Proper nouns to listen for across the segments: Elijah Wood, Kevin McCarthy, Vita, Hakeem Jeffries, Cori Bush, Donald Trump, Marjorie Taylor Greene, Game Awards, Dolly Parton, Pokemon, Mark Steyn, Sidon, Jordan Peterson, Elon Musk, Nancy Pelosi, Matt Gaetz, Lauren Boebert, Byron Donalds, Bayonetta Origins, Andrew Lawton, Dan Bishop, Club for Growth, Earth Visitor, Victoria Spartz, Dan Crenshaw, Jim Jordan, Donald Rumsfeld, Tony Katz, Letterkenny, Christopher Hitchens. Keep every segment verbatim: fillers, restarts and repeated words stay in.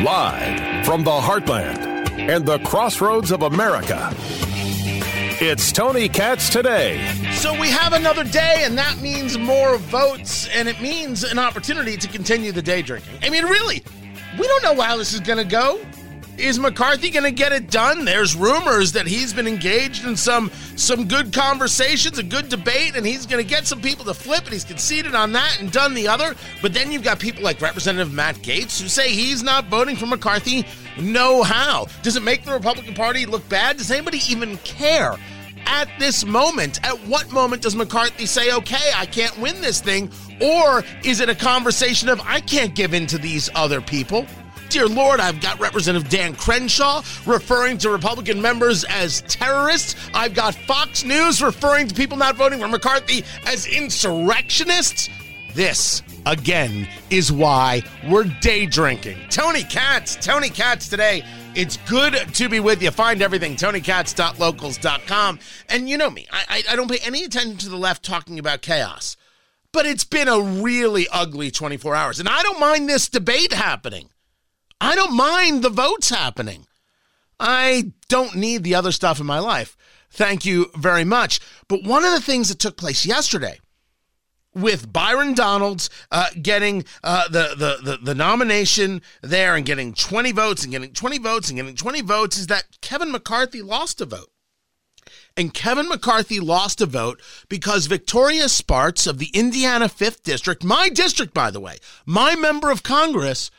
Live from the heartland and the crossroads of America, it's Tony Katz Today. So we have another day, and that means more votes, and it means an opportunity to continue the day drinking. I mean, really, we don't know how this is going to go. Is McCarthy going to get it done? There's rumors that he's been engaged in some some good conversations, a good debate, and he's going to get some people to flip, and he's conceded on that and done the other. But then you've got people like Representative Matt Gaetz who say he's not voting for McCarthy. No how. Does it make the Republican Party look bad? Does anybody even care at this moment? At what moment does McCarthy say, okay, I can't win this thing? Or is it a conversation of, I can't give in to these other people? Dear Lord, I've got Representative Dan Crenshaw referring to Republican members as terrorists. I've got Fox News referring to people not voting for McCarthy as insurrectionists. This, again, is why we're day drinking. Tony Katz, Tony Katz Today. It's good to be with you. Find everything, tony katz dot locals dot com. And you know me, I, I don't pay any attention to the left talking about chaos. But it's been a really ugly twenty-four hours. And I don't mind this debate happening. I don't mind the votes happening. I don't need the other stuff in my life. Thank you very much. But one of the things that took place yesterday with Byron Donalds uh, getting uh, the, the, the, the nomination there and getting twenty votes and getting twenty votes and getting twenty votes is that Kevin McCarthy lost a vote. And Kevin McCarthy lost a vote because Victoria Spartz of the Indiana fifth district, my district, by the way, my member of Congress,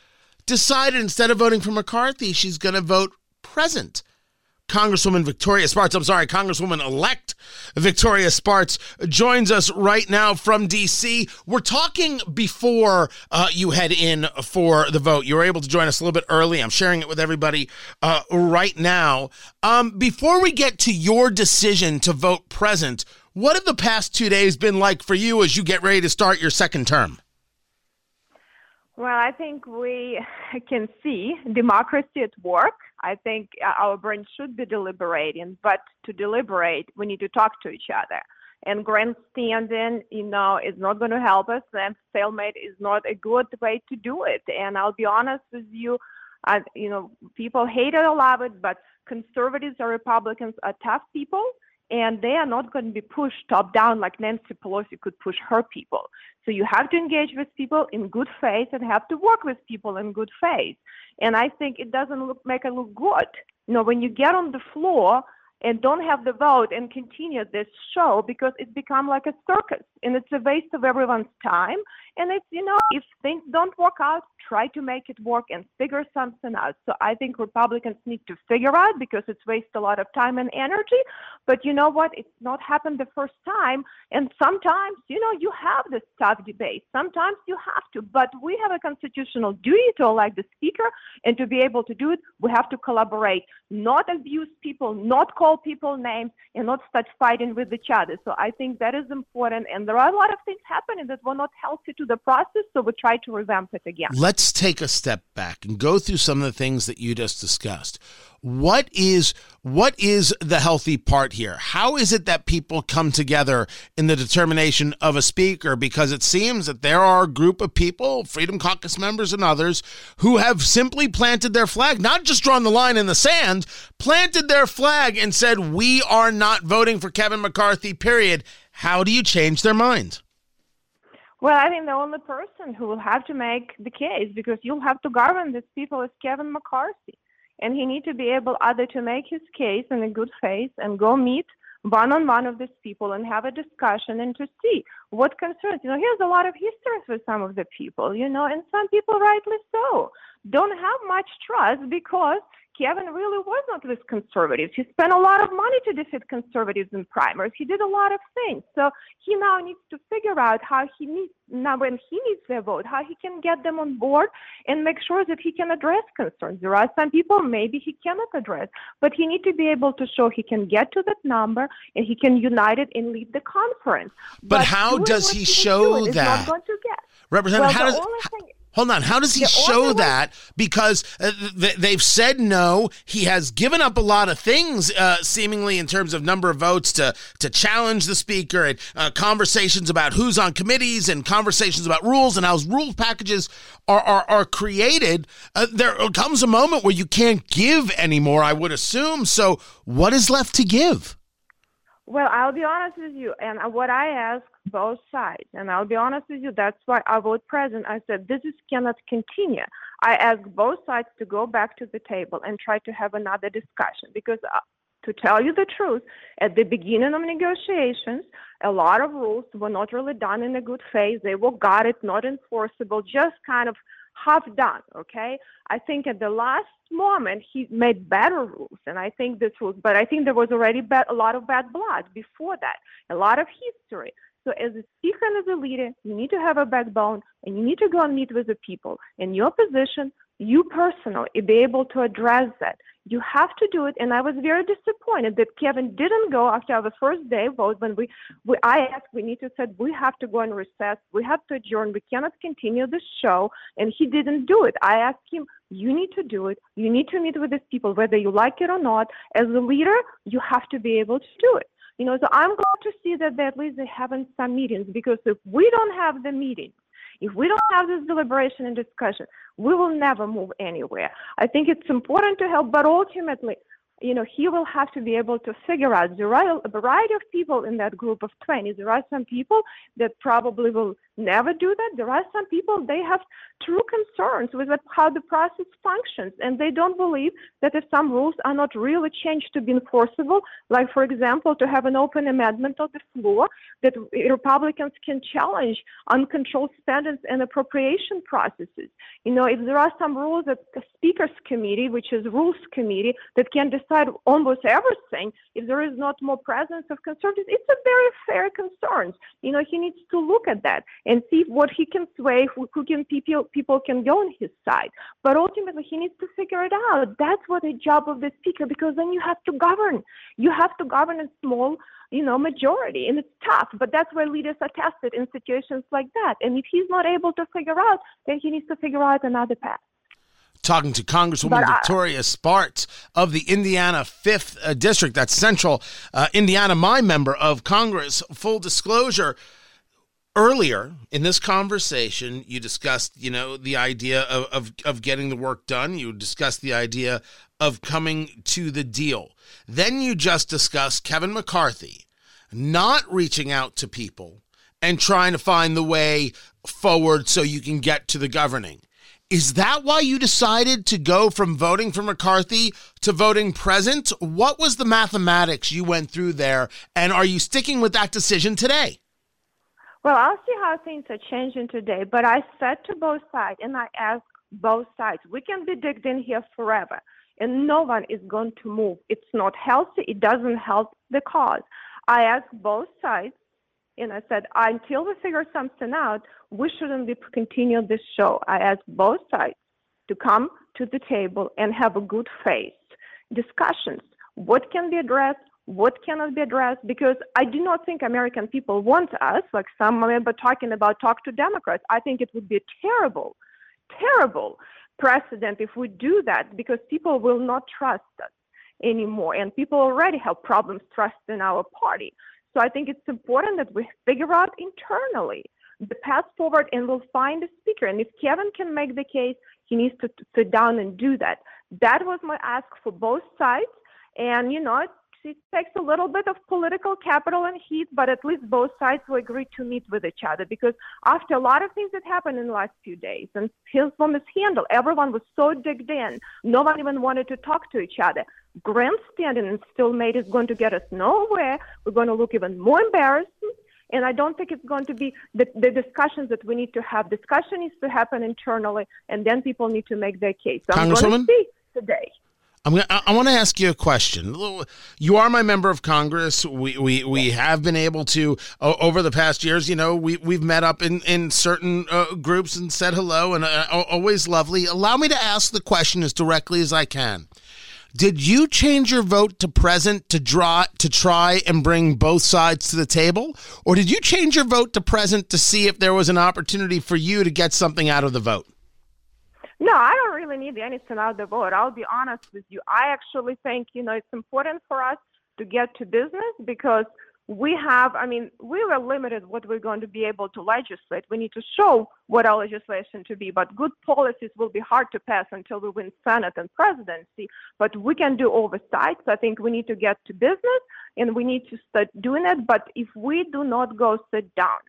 decided instead of voting for McCarthy, she's going to vote present. Congresswoman Victoria Spartz, I'm sorry, Congresswoman-elect Victoria Spartz joins us right now from D C. We're talking before uh, you head in for the vote. You were able to join us a little bit early. I'm sharing it with everybody uh, right now. Um, before we get to your decision to vote present, what have the past two days been like for you as you get ready to start your second term? Well, I think we can see democracy at work. I think our brain should be deliberating, but to deliberate, we need to talk to each other. And grandstanding, you know, is not going to help us. And stalemate is not a good way to do it. And I'll be honest with you, I, you know, people hate it or love it, but conservatives or Republicans are tough people. And they are not going to be pushed top down like Nancy Pelosi could push her people. So you have to engage with people in good faith and have to work with people in good faith. And I think it doesn't look, make it look good. You know, when you get on the floor and don't have the vote and continue this show because it's become like a circus and it's a waste of everyone's time. And it's, you know, if things don't work out, try to make it work and figure something out. So I think Republicans need to figure out because it's wasted a lot of time and energy. But you know what? It's not happened the first time. And sometimes, you know, you have this tough debate. Sometimes you have to. But we have a constitutional duty to elect the speaker. And to be able to do it, we have to collaborate, not abuse people, not call people names, and not start fighting with each other. So I think that is important. And there are a lot of things happening that were not healthy to the process, so we'll try to revamp it again. Let's take a step back and go through some of the things that you just discussed. What is what is the healthy part here? How is it that people come together in the determination of a speaker? Because it seems that there are a group of people, Freedom Caucus members and others, who have simply planted their flag, not just drawn the line in the sand, planted their flag and said, we are not voting for Kevin McCarthy, period. How do you change their mind? Well, I think the only person who will have to make the case, because you'll have to govern these people, is Kevin McCarthy. And he needs to be able either to make his case in a good faith and go meet one-on-one of these people and have a discussion and to see what concerns. You know, here's a lot of history with some of the people, you know, and some people, rightly so, don't have much trust because Kevin really was not with conservatives. He spent a lot of money to defeat conservatives in primaries. He did a lot of things. So he now needs to figure out how he needs, now when he needs their vote, how he can get them on board and make sure that he can address concerns. There are some people maybe he cannot address, but he needs to be able to show he can get to that number and he can unite it and lead the conference. But, but how does he show that? Representative, how does... Hold on. How does he yeah, show that? Way- because uh, th- they've said no. He has given up a lot of things, uh, seemingly, in terms of number of votes to, to challenge the speaker, and uh, conversations about who's on committees, and conversations about rules and how rule packages are, are, are created. Uh, there comes a moment where you can't give anymore, I would assume. So what is left to give? Well, I'll be honest with you, and what I ask both sides, and I'll be honest with you, that's why I vote present. I said, this is cannot continue. I ask both sides to go back to the table and try to have another discussion, because uh, to tell you the truth, at the beginning of negotiations, a lot of rules were not really done in a good faith. They were gutted, not enforceable, just kind of half done, okay? I think at the last moment he made better rules, and I think the truth, but I think there was already bad, a lot of bad blood before that, a lot of history. So as a speaker and as a leader, you need to have a backbone, and you need to go and meet with the people. In your position, you personally be able to address that. You have to do it, and I was very disappointed that Kevin didn't go after our first day vote when we, we I asked, we need to said, we have to go and recess, we have to adjourn, we cannot continue this show, and he didn't do it. I asked him, you need to do it, you need to meet with these people, whether you like it or not. As a leader, you have to be able to do it. You know, so I'm glad to see that they, at least they're having some meetings, because if we don't have the meeting, if we don't have this deliberation and discussion, we will never move anywhere. I think it's important to help, but ultimately, you know, he will have to be able to figure out there are a variety of people in that group of twenty. There are some people that probably will never do that. There are some people, they have true concerns with how the process functions, and they don't believe that if some rules are not really changed to be enforceable, like, for example, to have an open amendment on the floor, that Republicans can challenge uncontrolled spending and appropriation processes. You know, if there are some rules that the Speaker's Committee, which is Rules Committee, that can decide almost everything, if there is not more presence of conservatives, it's a very fair concern. You know, he needs to look at that and see what he can sway, who, who can people people can go on his side. But ultimately, he needs to figure it out. That's what the job of the speaker, because then you have to govern. You have to govern a small, you know, majority, and it's tough. But that's where leaders are tested in situations like that. And if he's not able to figure out, then he needs to figure out another path. Talking to Congresswoman I, Victoria Spartz of the Indiana fifth uh, District, that's Central uh, Indiana, my member of Congress. Full disclosure, earlier in this conversation, you discussed, you know, the idea of, of, of getting the work done. You discussed the idea of coming to the deal. Then you just discussed Kevin McCarthy not reaching out to people and trying to find the way forward so you can get to the governing. Is that why you decided to go from voting for McCarthy to voting present? What was the mathematics you went through there, and are you sticking with that decision today? Well, I'll see how things are changing today, but I said to both sides, and I asked both sides, we can be digged in here forever, and no one is going to move. It's not healthy. It doesn't help the cause. I asked both sides, and I said, until we figure something out, we shouldn't be continuing this show. I asked both sides to come to the table and have a good faith discussions. What can be addressed? What cannot be addressed? Because I do not think American people want us, like some member talking about talk to Democrats. I think it would be terrible, terrible precedent if we do that, because people will not trust us anymore. And people already have problems trusting our party. So I think it's important that we figure out internally the path forward, and we'll find a speaker. And if Kevin can make the case, he needs to sit down and do that. That was my ask for both sides. And, you know, it, it takes a little bit of political capital and heat, but at least both sides will agree to meet with each other, because after a lot of things that happened in the last few days and his mishandle, everyone was so digged in. No one even wanted to talk to each other. Grandstanding and stalemate is going to get us nowhere. We're going to look even more embarrassed, and I don't think it's going to be the, the discussions that we need to have. Discussion needs to happen internally, and then people need to make their case. So I'm going to see today. I'm gonna, I, I want to ask you a question. You are my member of Congress. We we, we have been able to, uh, over the past years, you know, we, we've met up in, in certain uh, groups and said hello, and uh, always lovely. Allow me to ask the question as directly as I can. Did you change your vote to present to draw to try and bring both sides to the table? Or did you change your vote to present to see if there was an opportunity for you to get something out of the vote? No, I don't really need anything out of the vote. I'll be honest with you. I actually think, you know, it's important for us to get to business because we have, I mean, we were limited what we're going to be able to legislate. We need to show what our legislation to be, but good policies will be hard to pass until we win Senate and presidency, but we can do oversight. So I think we need to get to business and we need to start doing it. But if we do not go sit down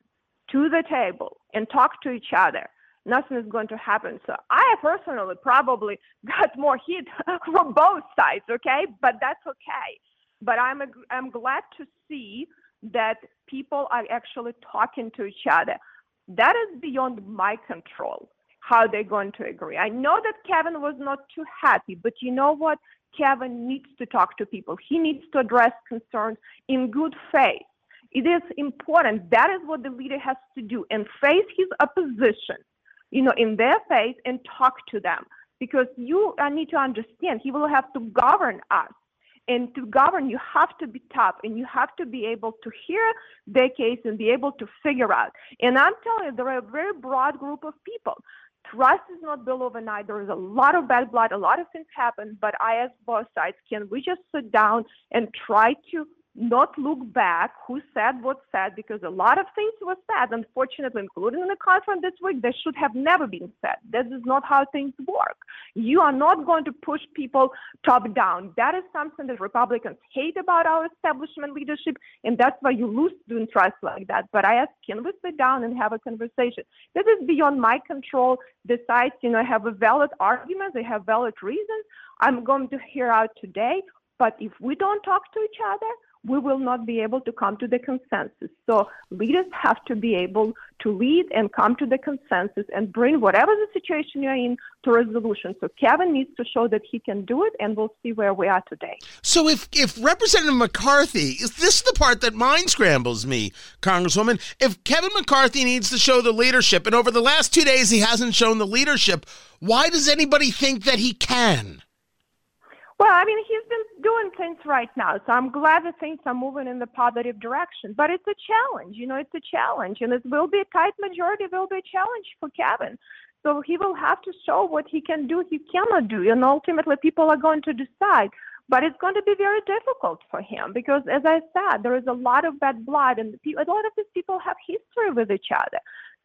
to the table and talk to each other, nothing is going to happen. So I personally probably got more heat from both sides, okay? But that's okay. But I'm a, I'm glad to see that people are actually talking to each other. That is beyond my control, how they're going to agree. I know that Kevin was not too happy, but you know what? Kevin needs to talk to people. He needs to address concerns in good faith. It is important. That is what the leader has to do, and face his opposition, you know, in their face and talk to them, because you uh, need to understand he will have to govern us. And to govern, you have to be tough and you have to be able to hear their case and be able to figure out. And I'm telling you, there are a very broad group of people. Trust is not built overnight. There is a lot of bad blood. A lot of things happen. But I ask both sides, can we just sit down and try to not look back who said what said, because a lot of things were said, unfortunately, including in the conference this week, that should have never been said. That is not how things work. You are not going to push people top down. That is something that Republicans hate about our establishment leadership, and that's why you lose doing trust like that. But I ask, can we sit down and have a conversation? This is beyond my control. The sides, you know, have a valid argument. They have valid reasons. I'm going to hear out today. But if we don't talk to each other, we will not be able to come to the consensus. So leaders have to be able to lead and come to the consensus and bring whatever the situation you're in to resolution. So Kevin needs to show that he can do it, and we'll see where we are today. So if, if Representative McCarthy, is this the part that mind scrambles me, Congresswoman? If Kevin McCarthy needs to show the leadership, and over the last two days he hasn't shown the leadership, why does anybody think that he can? Well, I mean, he's been doing things right now, so I'm glad that things are moving in the positive direction. But it's a challenge, you know, it's a challenge, and it will be a tight majority, will be a challenge for Kevin. So he will have to show what he can do, he cannot do, and ultimately people are going to decide. But it's going to be very difficult for him because, as I said, there is a lot of bad blood, and a lot of these people have history with each other.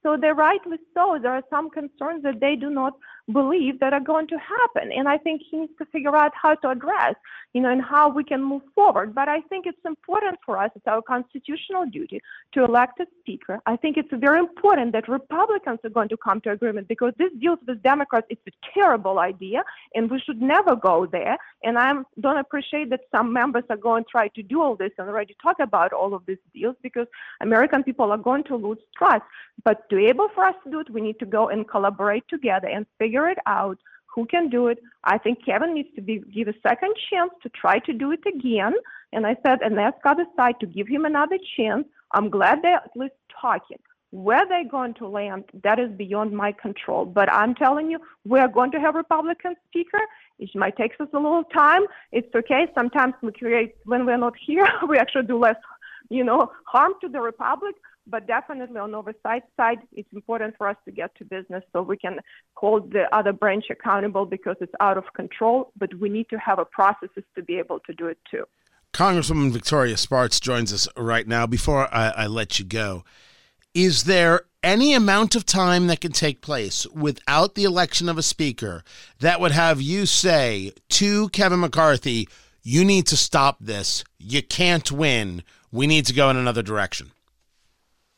So they're rightly so. There are some concerns that they do not believe that are going to happen. And I think he needs to figure out how to address, you know, and how we can move forward. But I think it's important for us, it's our constitutional duty to elect a speaker. I think it's very important that Republicans are going to come to agreement because this deals with Democrats. It's a terrible idea, and we should never go there. And I don't appreciate that some members are going to try to do all this and already talk about all of these deals because American people are going to lose trust. But to be able for us to do it, we need to go and collaborate together and figure it out. Who can do it? I think Kevin needs to be give a second chance to try to do it again. And I said, and ask other side to give him another chance. I'm glad they're at least talking. Where they're going to land, that is beyond my control. But I'm telling you, we're going to have Republican speaker. It might take us a little time. It's okay. Sometimes we create, when we're not here, we actually do less, you know, harm to the Republic. But definitely on the oversight side, it's important for us to get to business so we can hold the other branch accountable because it's out of control. But we need to have a processes to be able to do it, too. Congresswoman Victoria Spartz joins us right now. Before I, I let you go, is there any amount of time that can take place without the election of a speaker that would have you say to Kevin McCarthy, you need to stop this. You can't win. We need to go in another direction?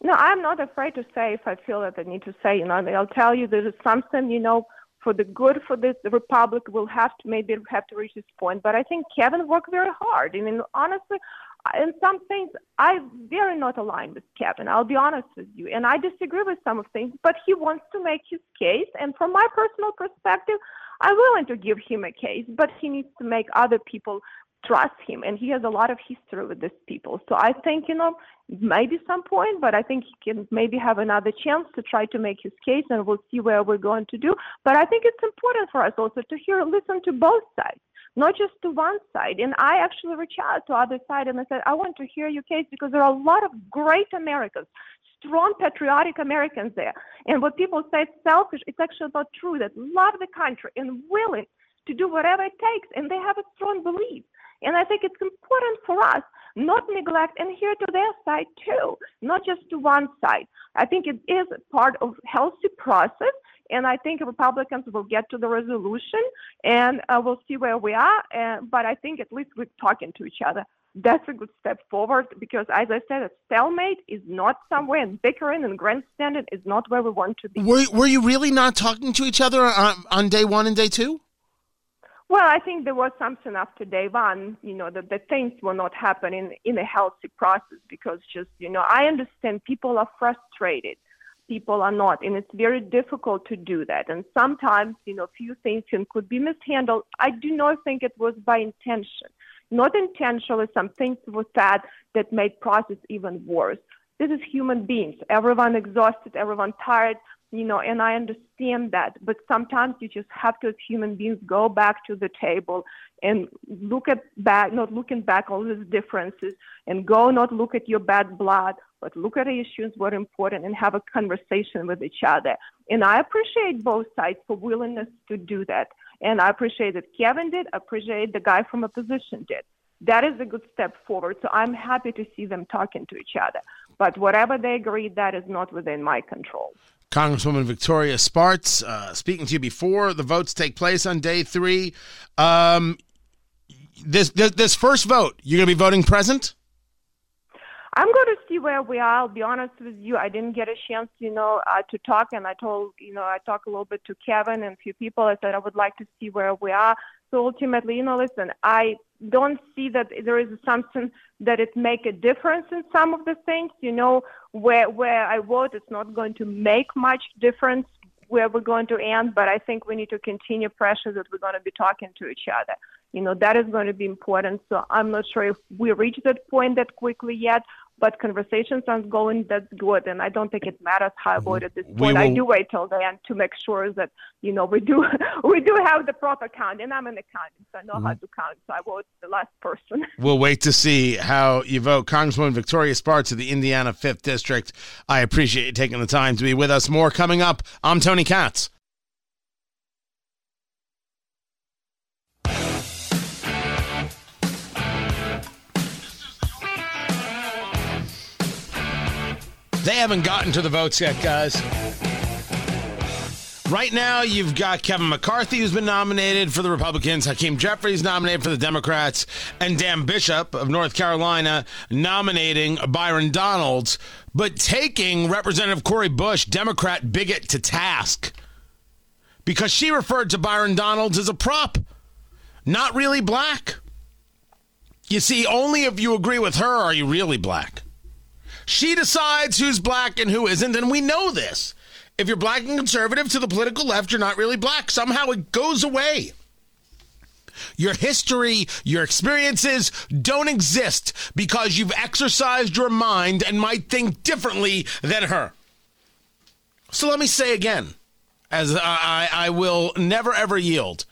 No, I'm not afraid to say if I feel that I need to say, you know, I'll tell you there is something, you know, for the good for this, the Republic will have to maybe have to reach this point. But I think Kevin worked very hard. I mean, honestly, in some things, I'm very not aligned with Kevin. I'll be honest with you. And I disagree with some of things, but he wants to make his case. And from my personal perspective, I'm willing to give him a case, but he needs to make other people trust him, and he has a lot of history with these people. So I think, you know, maybe some point, but I think he can maybe have another chance to try to make his case, and we'll see where we're going to do. But I think it's important for us also to hear, listen to both sides. not just to one side. And I actually reached out to the other side and I said, I want to hear your case because there are a lot of great Americans, strong patriotic Americans there. And what people say is selfish, it's actually not true, that love the country and willing to do whatever it takes. And they have a strong belief. And I think it's important for us not neglect and hear to their side too, not just to one side. I think it is part of healthy process. And I think Republicans will get to the resolution and uh, we'll see where we are. Uh, but I think at least we're talking to each other. That's a good step forward because, as I said, a stalemate is not somewhere, and bickering and grandstanding is not where we want to be. Were, were you really not talking to each other on, on day one and day two? Well, I think there was something after day one, you know, that the things were not happening in a healthy process because just, you know, I understand people are frustrated. People are not, and it's very difficult to do that. And sometimes, you know, few things could be mishandled. I do not think it was by intention. Not intentionally, some things were said that made process even worse. This is human beings. Everyone exhausted, everyone tired, you know, and I understand that. But sometimes you just have to, as human beings, go back to the table and look at back, not looking back all these differences, and go not look at your bad blood, but look at the issues that are important and have a conversation with each other. And I appreciate both sides for willingness to do that. And I appreciate that Kevin did, appreciate the guy from opposition did. That is a good step forward. So I'm happy to see them talking to each other. But whatever they agree, that is not within my control. Congresswoman Victoria Spartz, uh, speaking to you before the votes take place on day three. Um, this, this, this first vote, you're going to be voting present? I'm going to see where we are. I'll be honest with you. I didn't get a chance, you know, uh, to talk. And I told, you know, I talked a little bit to Kevin and a few people. I said, I would like to see where we are. So ultimately, you know, listen, I don't see that there is something that it make a difference in some of the things, you know, where, where I vote. It's not going to make much difference where we're going to end. But I think we need to continue pressure that we're going to be talking to each other. You know, that is going to be important. So I'm not sure if we reach that point that quickly yet. But conversations aren't going that good, and I don't think it matters how I vote at this point. Will... I do wait till the end to make sure that, you know, we do we do have the proper count, and I'm an accountant, so I know mm-hmm. how to count, so I vote the last person. We'll wait to see how you vote. Congresswoman Victoria Spartz of the Indiana fifth District, I appreciate you taking the time to be with us. More coming up. I'm Tony Katz. They haven't gotten to the votes yet, guys. Right now, you've got Kevin McCarthy, who's been nominated for the Republicans, Hakeem Jeffries nominated for the Democrats, and Dan Bishop of North Carolina nominating Byron Donalds, but taking Representative Cori Bush, Democrat bigot, to task because she referred to Byron Donalds as a prop, not really black. You see, only if you agree with her are you really black. She decides who's black and who isn't, and we know this. If you're black and conservative to the political left, you're not really black. Somehow it goes away. Your history, your experiences don't exist because you've exercised your mind and might think differently than her. So let me say again, as I, I will never, ever yield,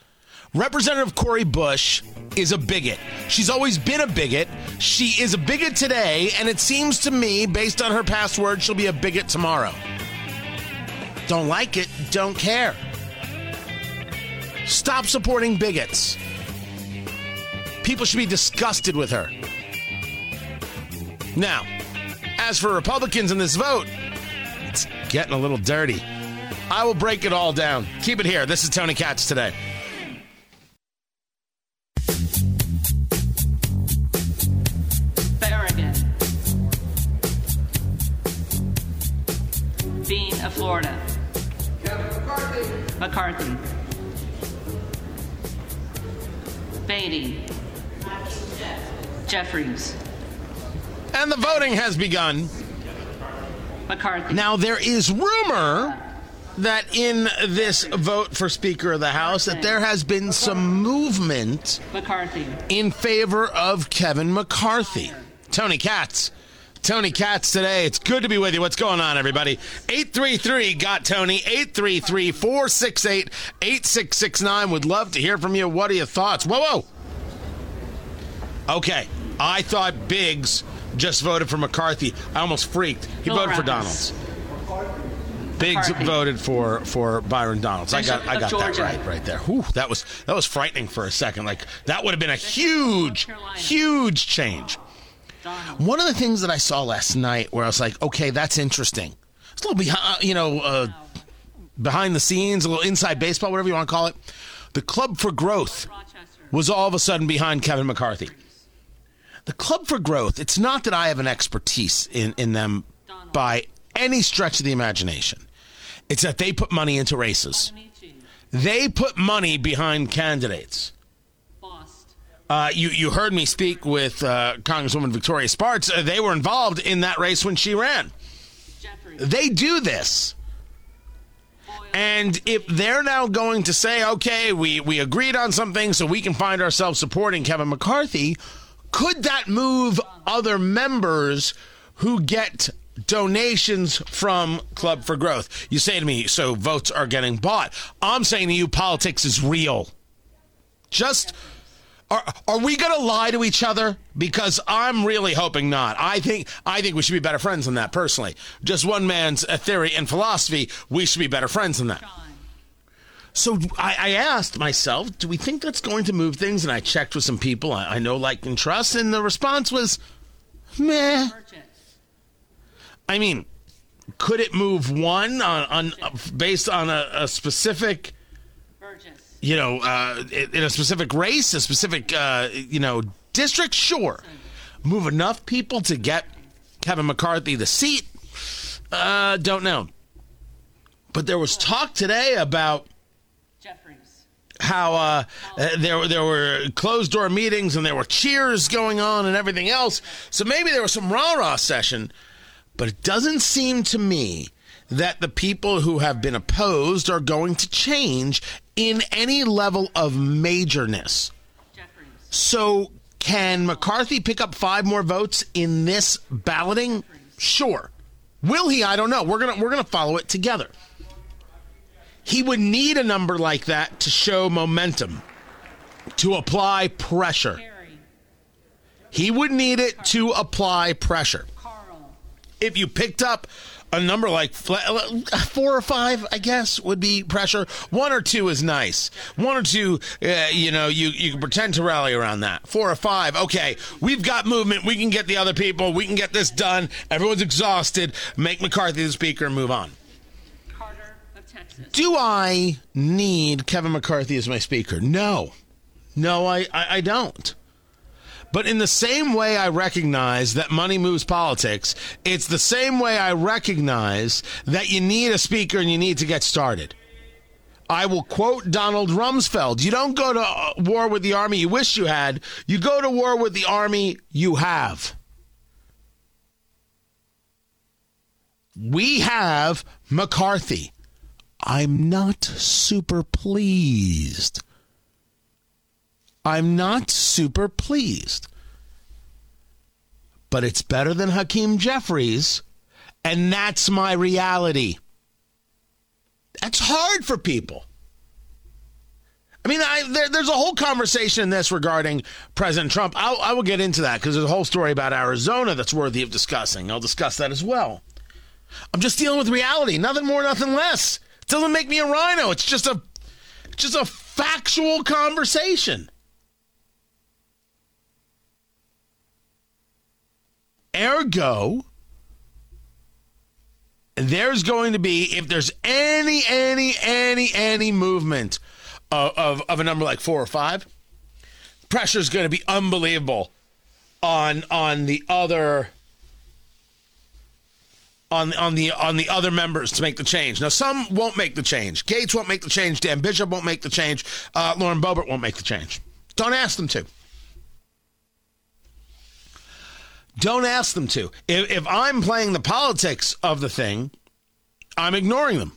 Representative Cori Bush is a bigot. She's always been a bigot. She is a bigot today, and it seems to me, based on her past words, she'll be a bigot tomorrow. Don't like it, don't care. Stop supporting bigots. People should be disgusted with her. Now, as for Republicans in this vote, it's getting a little dirty. I will break it all down. Keep it here. This is Tony Katz Today. Of Florida. Kevin McCarthy. McCarthy. Beatty. Jeffries. And the voting has begun. McCarthy. Now, there is rumor that in this vote for Speaker of the House that there has been some movement McCarthy. In favor of Kevin McCarthy. Tony Katz. Tony Katz Today. It's good to be with you. What's going on, everybody? eight three three, got Tony, eight three three, four six eight, eight six six nine. Would love to hear from you. What are your thoughts? Whoa, whoa. Okay, I thought Biggs just voted for McCarthy. I almost freaked. He Bill voted Robbins. for Donalds. Biggs McCarthy. voted for, for Byron Donalds. I got I got Georgia. that right right there. Whew, that was that was frightening for a second. Like that would have been a huge, huge change. One of the things that I saw last night, where I was like, okay, that's interesting. It's a little behind, you know, uh, behind the scenes, a little inside baseball, whatever you want to call it. The Club for Growth was all of a sudden behind Kevin McCarthy. The Club for Growth, it's not that I have an expertise in, in them by any stretch of the imagination. It's that they put money into races. They put money behind candidates. Uh, you, you heard me speak with uh, Congresswoman Victoria Spartz. Uh, they were involved in that race when she ran. They do this. And if they're now going to say, okay, we, we agreed on something so we can find ourselves supporting Kevin McCarthy, could that move other members who get donations from Club for Growth? You say to me, so votes are getting bought. I'm saying to you, politics is real. Just... Are are we going to lie to each other? Because I'm really hoping not. I think I think we should be better friends than that, personally. Just one man's theory and philosophy, we should be better friends than that. So I, I asked myself, do we think that's going to move things? And I checked with some people I, I know, like, and trust, and the response was, meh. I mean, could it move one on, on based on a, a specific... You know, uh, in a specific race, a specific, uh, you know, district, sure. Move enough people to get Kevin McCarthy the seat? Uh, don't know. But there was talk today about how uh, there, there were closed-door meetings and there were cheers going on and everything else. So maybe there was some rah-rah session. But it doesn't seem to me that the people who have been opposed are going to change in any level of majorness. Jeffries. So can McCarthy pick up five more votes in this balloting? Jeffries. Sure. Will he? I don't know. We're gonna we're gonna follow it together. He would need a number like that to show momentum, to apply pressure. He would need it to apply pressure. If you picked up a number like four or five, I guess, would be pressure. One or two is nice. One or two, uh, you know, you, you can pretend to rally around that. Four or five, okay, we've got movement. We can get the other people. We can get this done. Everyone's exhausted. Make McCarthy the speaker and move on. Carter of Texas. Do I need Kevin McCarthy as my speaker? No. No, I, I, I don't. But in the same way I recognize that money moves politics, it's the same way I recognize that you need a speaker and you need to get started. I will quote Donald Rumsfeld. You don't go to war with the army you wish you had. You go to war with the army you have. We have McCarthy. I'm not super pleased. I'm not super pleased. But it's better than Hakeem Jeffries, and that's my reality. That's hard for people. I mean, I, there, there's a whole conversation in this regarding President Trump. I'll, I will get into that because there's a whole story about Arizona that's worthy of discussing. I'll discuss that as well. I'm just dealing with reality. Nothing more, nothing less. It doesn't make me a rhino. It's just a, just a factual conversation. Ergo, there's going to be, if there's any, any, any, any movement of, of, of a number like four or five, pressure's going to be unbelievable on on the other on on the on the other members to make the change. Now, some won't make the change. Gaetz won't make the change. Dan Bishop won't make the change. Uh, Lauren Boebert won't make the change. Don't ask them to. Don't ask them to. If, if I'm playing the politics of the thing, I'm ignoring them.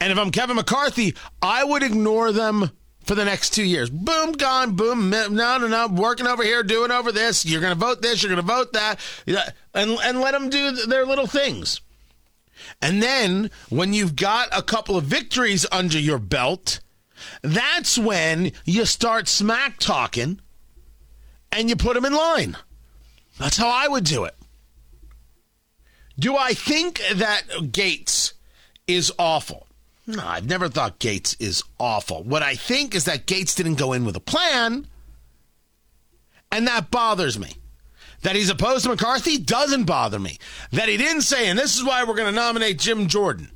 And if I'm Kevin McCarthy, I would ignore them for the next two years. Boom, gone, boom, no, no, no, working over here, doing over this. You're going to vote this, you're going to vote that. And, and let them do their little things. And then when you've got a couple of victories under your belt, that's when you start smack talking. and you put them in line. That's how I would do it. Do I think that Gaetz is awful? No, I've never thought Gaetz is awful. What I think is that Gaetz didn't go in with a plan, and that bothers me. That he's opposed to McCarthy doesn't bother me. That he didn't say, and this is why we're going to nominate Jim Jordan.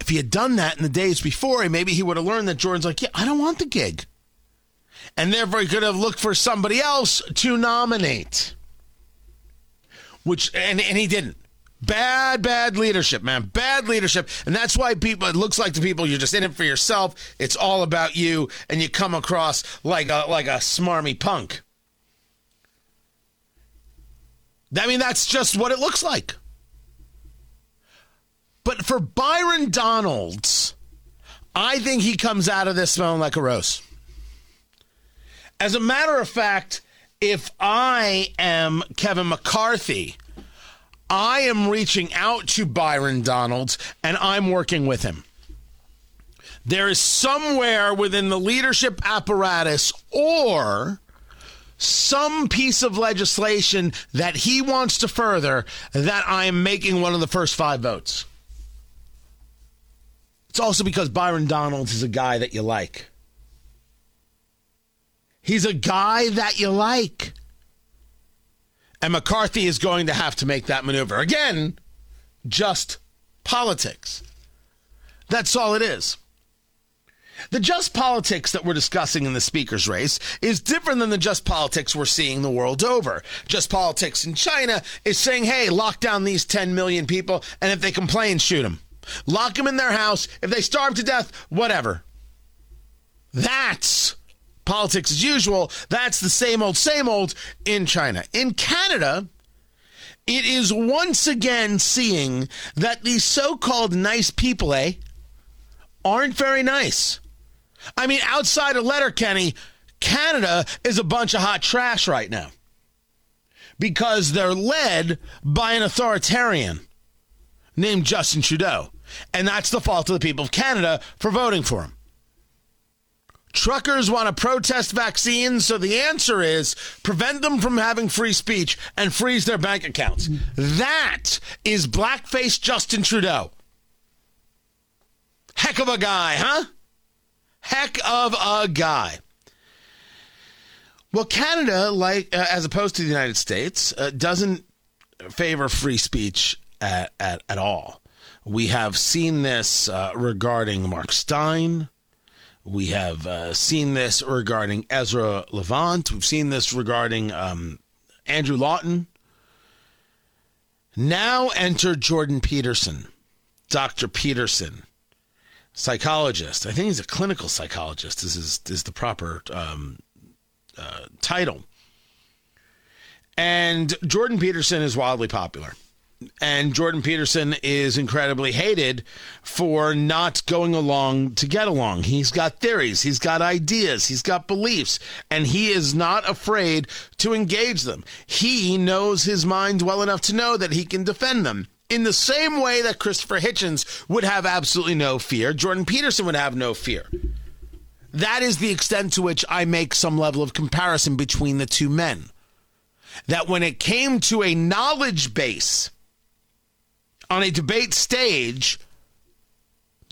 If he had done that in the days before, maybe he would have learned that Jordan's like, yeah, I don't want the gig. And therefore he could have looked for somebody else to nominate. Which and, and he didn't. Bad, bad leadership, man. Bad leadership. And that's why people, it looks like to people, you're just in it for yourself. It's all about you. And you come across like a, like a smarmy punk. I mean, that's just what it looks like. But for Byron Donalds, I think he comes out of this smelling like a rose. As a matter of fact, if I am Kevin McCarthy, I am reaching out to Byron Donalds and I'm working with him. There is somewhere within the leadership apparatus or some piece of legislation that he wants to further that I am making one of the first five votes. It's also because Byron Donalds is a guy that you like. He's a guy that you like. And McCarthy is going to have to make that maneuver. Again, just politics. That's all it is. The just politics that we're discussing in the speaker's race is different than the just politics we're seeing the world over. Just politics in China is saying, hey, lock down these ten million people, and if they complain, shoot them. Lock them in their house. If they starve to death, whatever. That's politics as usual. That's the same old, same old in China. In Canada, it is once again seeing that these so-called nice people, eh, aren't very nice. I mean, outside of Letterkenny, Canada is a bunch of hot trash right now because they're led by an authoritarian named Justin Trudeau. And that's the fault of the people of Canada for voting for him. Truckers want to protest vaccines, so the answer is prevent them from having free speech and freeze their bank accounts. That is blackface Justin Trudeau. Heck of a guy, huh? Heck of a guy. Well, Canada, like uh, as opposed to the United States, uh, doesn't favor free speech at, at, at all. We have seen this uh, regarding Mark Steyn. We have uh, seen this regarding Ezra Levant. We've seen this regarding um, Andrew Lawton. Now enter Jordan Peterson, Doctor Peterson. Psychologist. I think he's a clinical psychologist. This is, is the proper um, uh, title. And Jordan Peterson is wildly popular. And Jordan Peterson is incredibly hated for not going along to get along. He's got theories. He's got ideas. He's got beliefs. And he is not afraid to engage them. He knows his mind well enough to know that he can defend them. In the same way that Christopher Hitchens would have absolutely no fear, Jordan Peterson would have no fear. That is the extent to which I make some level of comparison between the two men. That when it came to a knowledge base on a debate stage,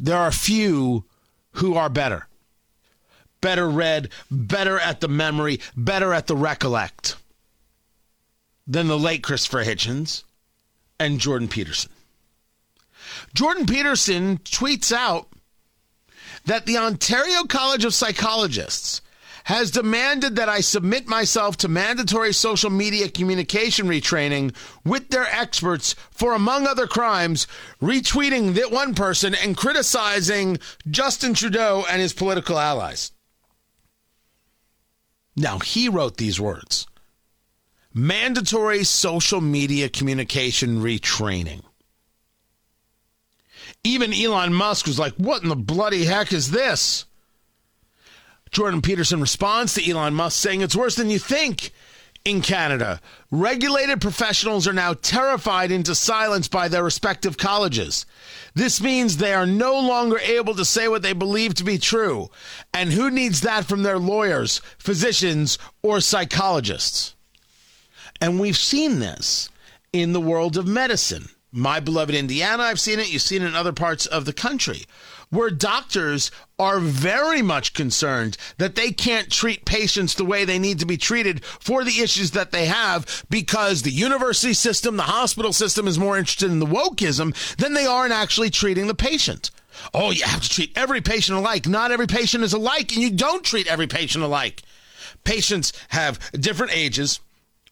there are few who are better. Better read, better at the memory, better at the recollect than the late Christopher Hitchens. And Jordan Peterson. Jordan Peterson tweets out that the Ontario College of Psychologists has demanded that I submit myself to mandatory social media communication retraining with their experts for, among other crimes, retweeting that one person and criticizing Justin Trudeau and his political allies. Now, he wrote these words. Mandatory social media communication retraining. Even Elon Musk was like, what in the bloody heck is this? Jordan Peterson responds to Elon Musk saying, it's worse than you think. in Canada. Regulated professionals are now terrified into silence by their respective colleges. This means they are no longer able to say what they believe to be true. And who needs that from their lawyers, physicians, or psychologists? And we've seen this in the world of medicine. My beloved Indiana, I've seen it. You've seen it in other parts of the country, where doctors are very much concerned that they can't treat patients the way they need to be treated for the issues that they have, because the university system, the hospital system is more interested in the wokeism than they are in actually treating the patient. Oh, you have to treat every patient alike. Not every patient is alike, and you don't treat every patient alike. Patients have different ages,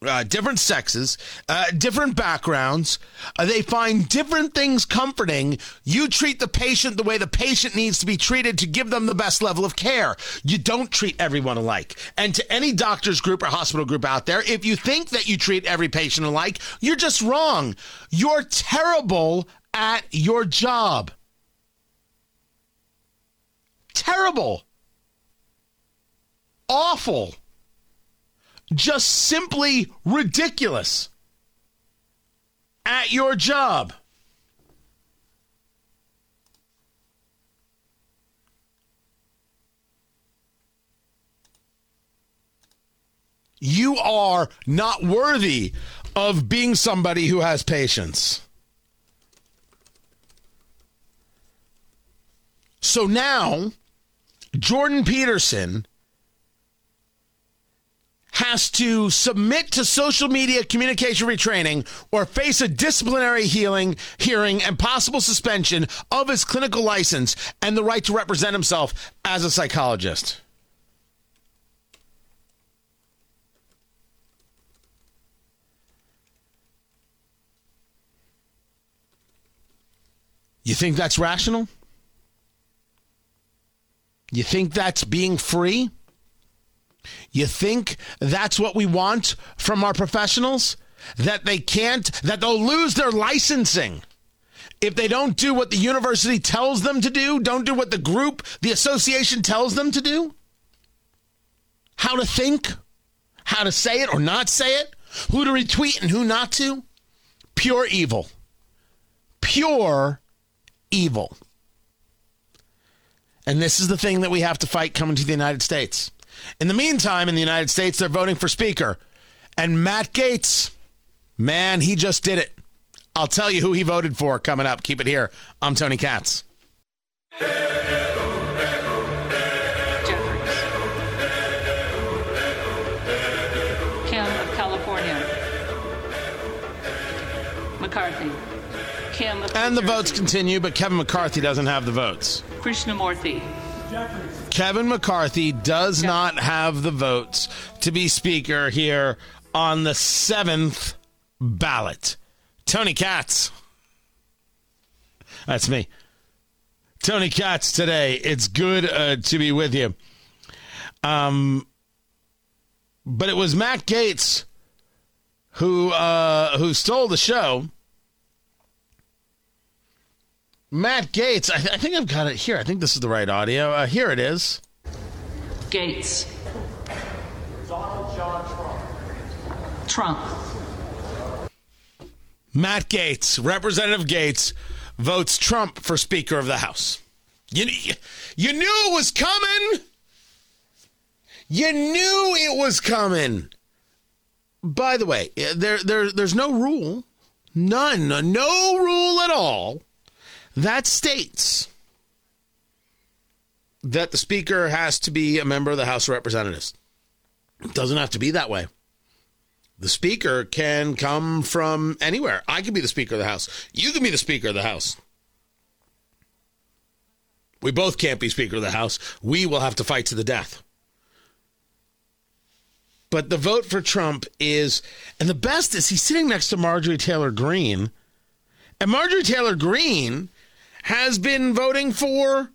Uh, different sexes, uh, different backgrounds. Uh, they find different things comforting. You treat the patient the way the patient needs to be treated to give them the best level of care. You don't treat everyone alike. And to any doctor's group or hospital group out there, if you think that you treat every patient alike, you're just wrong. You're terrible at your job. Terrible. Awful. Just simply ridiculous at your job. You are not worthy of being somebody who has patience. So now, Jordan Peterson has to submit to social media communication retraining or face a disciplinary hearing, hearing and possible suspension of his clinical license and the right to represent himself as a psychologist. You think that's rational? You think that's being free? You think that's what we want from our professionals? That they can't, that they'll lose their licensing if they don't do what the university tells them to do, don't do what the group, the association tells them to do? How to think, how to say it or not say it, who to retweet and who not to? Pure evil. Pure evil. And this is the thing that we have to fight coming to the United States. In the meantime, in the United States, they're voting for Speaker. And Matt Gaetz, man, he just did it. I'll tell you who he voted for coming up. Keep it here. I'm Tony Katz. Jeffries. Kim of California. McCarthy. Kim of And the Jersey. Votes continue, but Kevin McCarthy doesn't have the votes. Krishnamurthy. Jeffries. Kevin McCarthy does Jeffries. not have the votes to be Speaker here on the seventh ballot. Tony Katz. That's me. Tony Katz today. It's good uh, to be with you. Um, but it was Matt Gaetz who uh, who stole the show. Matt Gaetz, I, th- I think I've got it here. I think this is the right audio. Uh, here it is. Gaetz. Donald John Trump. Trump. Matt Gaetz, Representative Gaetz, votes Trump for Speaker of the House. You, you knew it was coming. You knew it was coming. By the way, there, there, there's no rule. None. No rule at all. That states that the Speaker has to be a member of the House of Representatives. It doesn't have to be that way. The Speaker can come from anywhere. I can be the Speaker of the House. You can be the Speaker of the House. We both can't be Speaker of the House. We will have to fight to the death. But the vote for Trump is, and the best is he's sitting next to Marjorie Taylor Greene. And Marjorie Taylor Greene has been voting for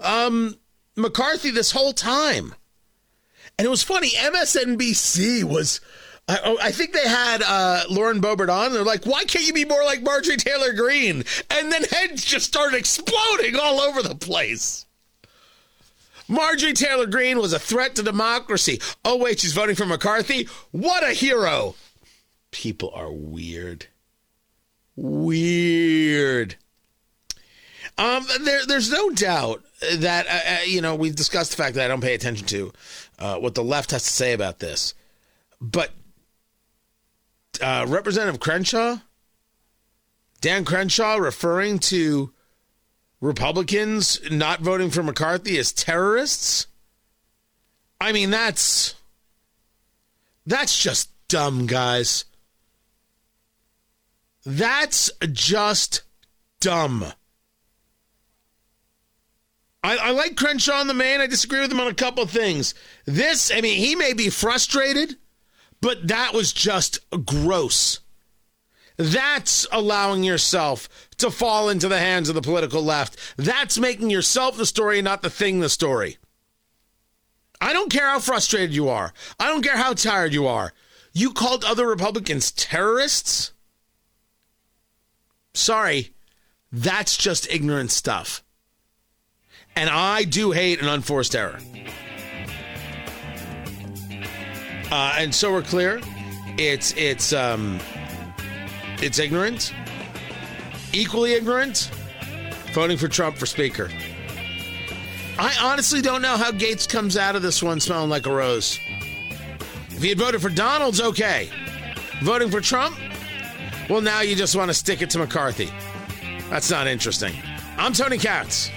um, McCarthy this whole time. And it was funny. M S N B C was, I, I think they had uh, Lauren Boebert on. They're like, why can't you be more like Marjorie Taylor Greene? And then heads just started exploding all over the place. Marjorie Taylor Greene was a threat to democracy. Oh, wait, she's voting for McCarthy? What a hero. People are weird. Weird. Um, there, there's no doubt that, uh, you know, we've discussed the fact that I don't pay attention to uh, what the left has to say about this. But uh, Representative Crenshaw, Dan Crenshaw, referring to Republicans not voting for McCarthy as terrorists? I mean, that's that's just dumb, guys. That's just dumb. I, I like Crenshaw on the main. I disagree with him on a couple things. This, I mean, he may be frustrated, but that was just gross. That's allowing yourself to fall into the hands of the political left. That's making yourself the story, not the thing the story. I don't care how frustrated you are. I don't care how tired you are. You called other Republicans terrorists? Sorry, that's just ignorant stuff. And I do hate an unforced error. Uh, and so we're clear. It's, it's, um... It's ignorant, equally ignorant, voting for Trump for Speaker. I honestly don't know how Gaetz comes out of this one smelling like a rose. If he had voted for Donalds, okay. Voting for Trump? Well, now you just want to stick it to McCarthy. That's not interesting. I'm Tony Katz.